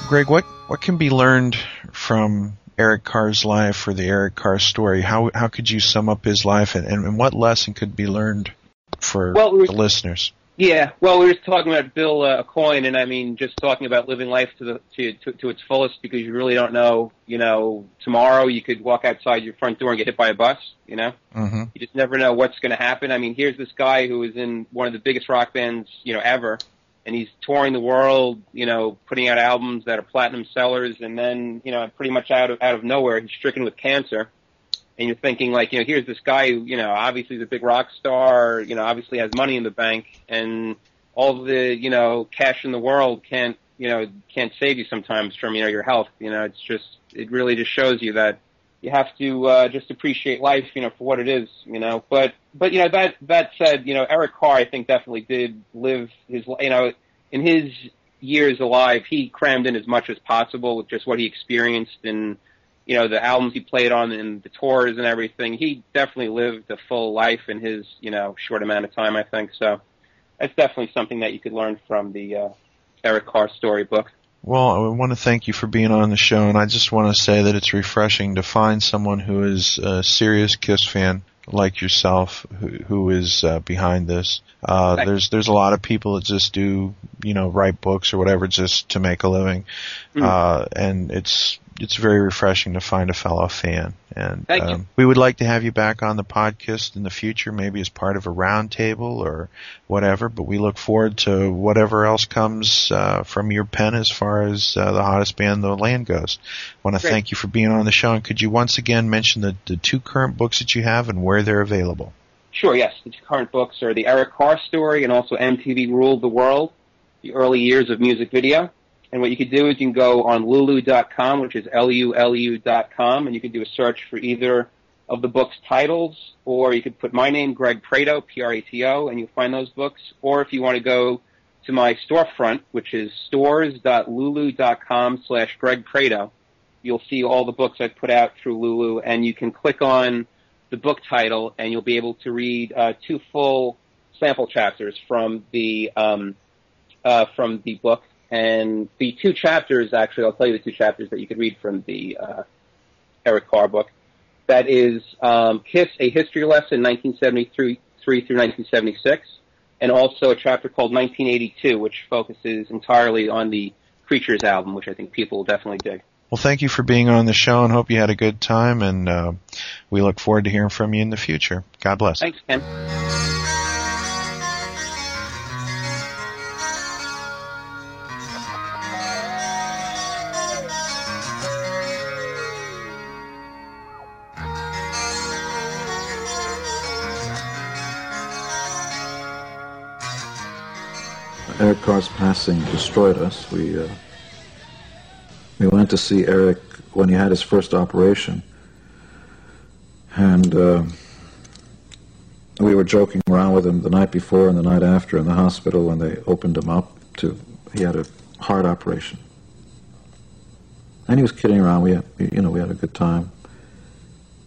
Greg, what, what can be learned from Eric Carr's life or the Eric Carr story? How how could you sum up his life, and, and what lesson could be learned for well, the listeners? Yeah, well, we were talking about Bill uh, Aucoin, and I mean, just talking about living life to the to, to to its fullest, because you really don't know, you know, tomorrow you could walk outside your front door and get hit by a bus, you know? Mm-hmm. You just never know what's going to happen. I mean, here's this guy who is in one of the biggest rock bands, you know, ever. And he's touring the world, you know, putting out albums that are platinum sellers. And then, you know, pretty much out of out of nowhere, he's stricken with cancer. And you're thinking, like, you know, here's this guy who, you know, obviously is a big rock star, you know, obviously has money in the bank, and all the, you know, cash in the world can't, you know, can't save you sometimes from, you know, your health. You know, it's just, it really just shows you that you have to uh, just appreciate life, you know, for what it is, you know. But, but you know, that that said, you know, Eric Carr, I think, definitely did live his, you know, in his years alive, he crammed in as much as possible with just what he experienced and, you know, the albums he played on and the tours and everything. He definitely lived a full life in his, you know, short amount of time, I think. So that's definitely something that you could learn from the uh, Eric Carr storybook. Well, I want to thank you for being on the show, and I just want to say that it's refreshing to find someone who is a serious KISS fan like yourself, who, who is uh, behind this. Uh, there's there's a lot of people that just do, you know, write books or whatever just to make a living, mm-hmm. uh, and it's it's very refreshing to find a fellow fan. And um, we would like to have you back on the podcast in the future, maybe as part of a roundtable or whatever. But we look forward to whatever else comes uh, from your pen as far as uh, the hottest band in the land goes. I want to thank you for being on the show. And could you once again mention the, the two current books that you have and where they're available? Sure, yes. The two current books are The Eric Carr Story and also M T V Ruled the World, The Early Years of Music Video. And what you can do is you can go on lulu dot com, which is L U L U dot com, and you can do a search for either of the book's titles, or you could put my name, Greg Prado, P R A T O, and you'll find those books. Or if you want to go to my storefront, which is stores.lulu.com slash Greg Prado, you'll see all the books I've put out through Lulu, and you can click on the book title, and you'll be able to read uh, two full sample chapters from the um, uh, from the book. And the two chapters, actually, I'll tell you the two chapters that you could read from the uh, Eric Carr book. That is um, Kiss, A History Lesson, nineteen seventy-three through nineteen seventy-six, and also a chapter called nineteen eighty-two, which focuses entirely on the Creatures album, which I think people will definitely dig. Well, thank you for being on the show, and hope you had a good time, and uh, we look forward to hearing from you in the future. God bless. Thanks, Ken. Eric Carr's passing destroyed us. We uh, we went to see Eric when he had his first operation, and uh, we were joking around with him the night before and the night after in the hospital when they opened him up to he had a heart operation, and he was kidding around. We had, you know we had a good time,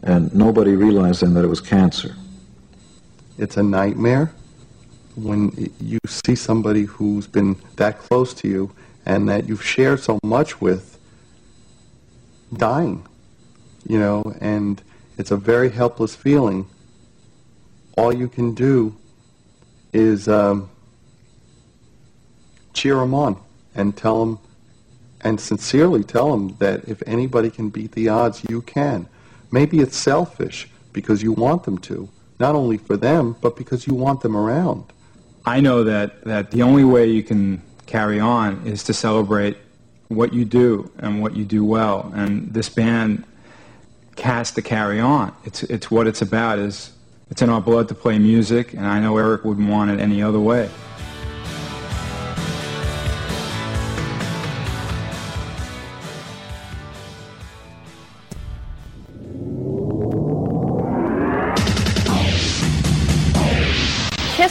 and nobody realized then that it was cancer. It's a nightmare when you see somebody who's been that close to you and that you've shared so much with dying, you know, and it's a very helpless feeling. All you can do is um, cheer them on and tell them, and sincerely tell them that if anybody can beat the odds, you can. Maybe it's selfish because you want them to, not only for them, but because you want them around. I know that, that the only way you can carry on is to celebrate what you do and what you do well. And this band has to carry on. It's, it's what it's about. Is it's in our blood to play music, and I know Eric wouldn't want it any other way.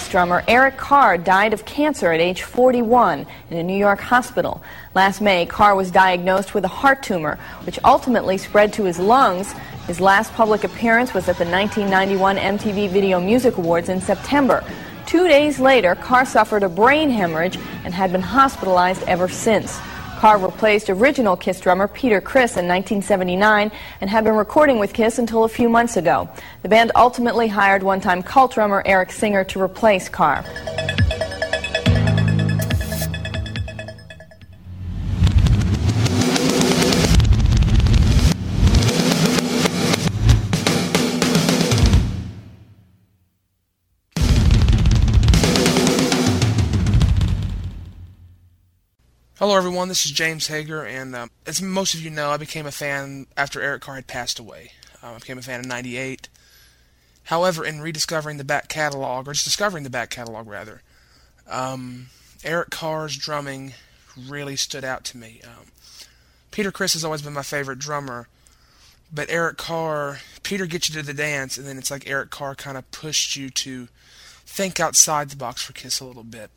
Drummer Eric Carr died of cancer at age forty-one in a New York hospital. Last May, Carr was diagnosed with a heart tumor, which ultimately spread to his lungs. His last public appearance was at the nineteen ninety-one M T V Video Music Awards in September. Two days later, Carr suffered a brain hemorrhage and had been hospitalized ever since. Carr replaced original Kiss drummer Peter Criss in nineteen seventy-nine and had been recording with Kiss until a few months ago. The band ultimately hired one-time Cult drummer Eric Singer to replace Carr. Hello everyone, this is James Hager, and um, as most of you know, I became a fan after Eric Carr had passed away. Um, I became a fan in ninety-eight. However, in rediscovering the back catalog, or just discovering the back catalog rather, um, Eric Carr's drumming really stood out to me. Um, Peter Criss has always been my favorite drummer, but Eric Carr, Peter gets you to the dance, and then it's like Eric Carr kind of pushed you to think outside the box for Kiss a little bit.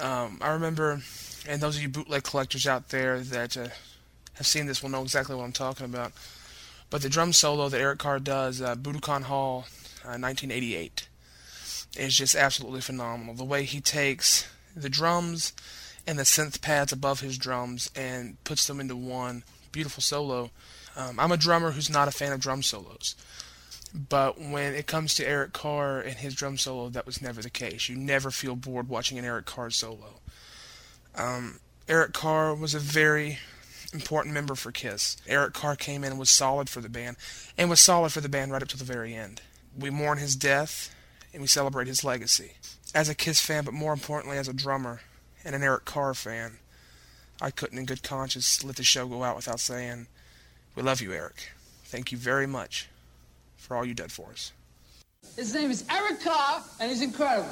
Um, I remember... And those of you bootleg collectors out there that uh, have seen this will know exactly what I'm talking about. But the drum solo that Eric Carr does, uh, Budokan Hall, uh, nineteen eighty-eight, is just absolutely phenomenal. The way he takes the drums and the synth pads above his drums and puts them into one beautiful solo. Um, I'm a drummer who's not a fan of drum solos. But when it comes to Eric Carr and his drum solo, that was never the case. You never feel bored watching an Eric Carr solo. Um, Eric Carr was a very important member for Kiss. Eric Carr came in and was solid for the band, and was solid for the band right up to the very end. We mourn his death, and we celebrate his legacy. As a Kiss fan, but more importantly as a drummer and an Eric Carr fan, I couldn't in good conscience let the show go out without saying, we love you, Eric. Thank you very much for all you did for us. His name is Eric Carr, and he's incredible.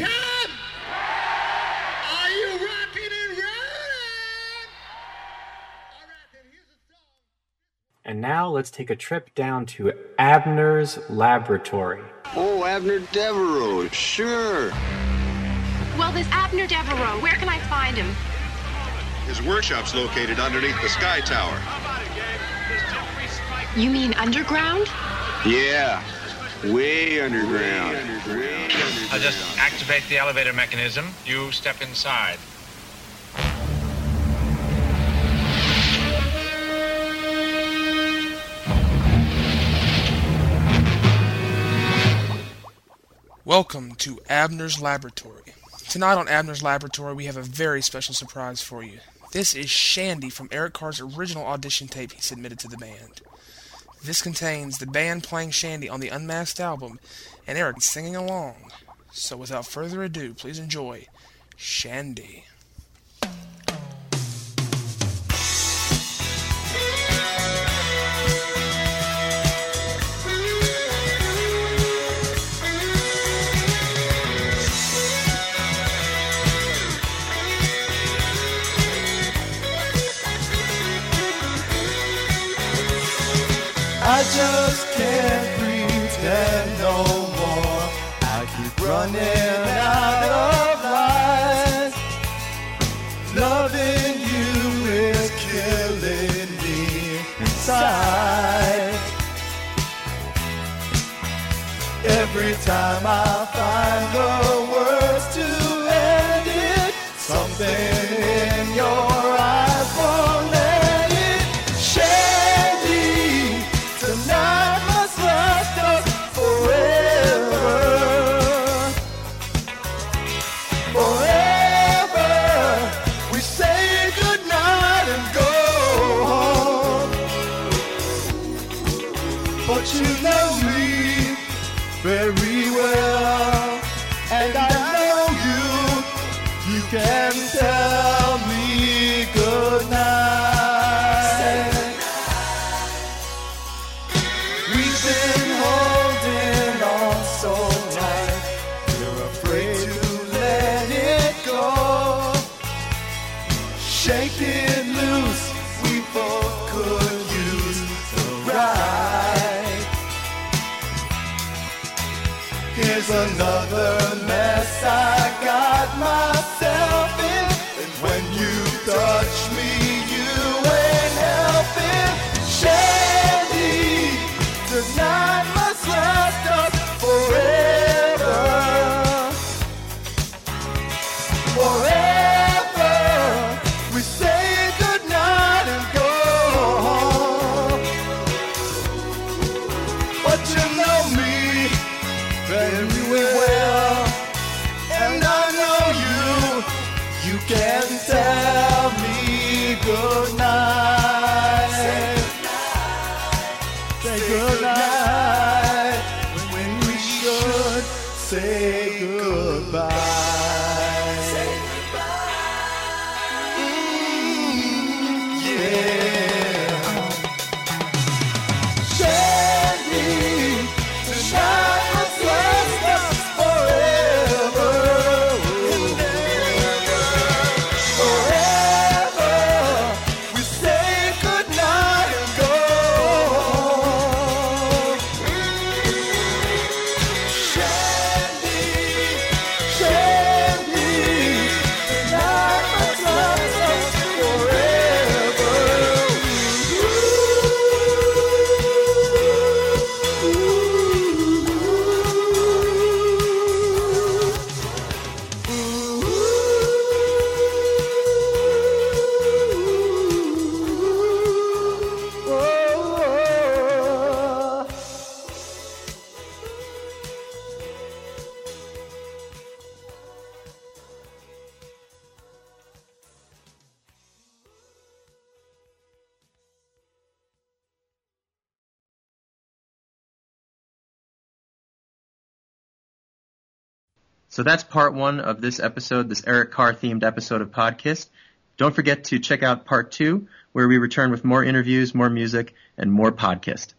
time? Are you rocking and rolling? All right, then here's a song. And now let's take a trip down to Abner's laboratory. Oh, Abner Devereaux, sure. Well, this Abner Devereaux, where can I find him? His workshop's located underneath the Sky Tower. You mean underground? Yeah, way underground. Way underground. Way underground. I'll just activate the elevator mechanism. You step inside. Welcome to Abner's Laboratory. Tonight on Abner's Laboratory, we have a very special surprise for you. This is Shandy from Eric Carr's original audition tape he submitted to the band. This contains the band playing Shandy on the Unmasked album and Eric singing along. So without further ado, please enjoy Shandy. I just can't pretend no more. I keep running out of lies. Loving you is killing me inside. Every time I find the words to end it, something in your eyes won't let. Another mess I got myself in, and when you touch me, you ain't helping. Shandy, tonight must last us forever. Forever, we say goodnight and go home. But you know me very well, and I know you, you can tell me goodnight. Say goodnight, say goodnight when we should say goodbye. Say goodbye. Mm, yeah. Shandy, tonight. So that's part one of this episode, this Eric Carr-themed episode of Podkisst. Don't forget to check out part two, where we return with more interviews, more music, and more Podkisst.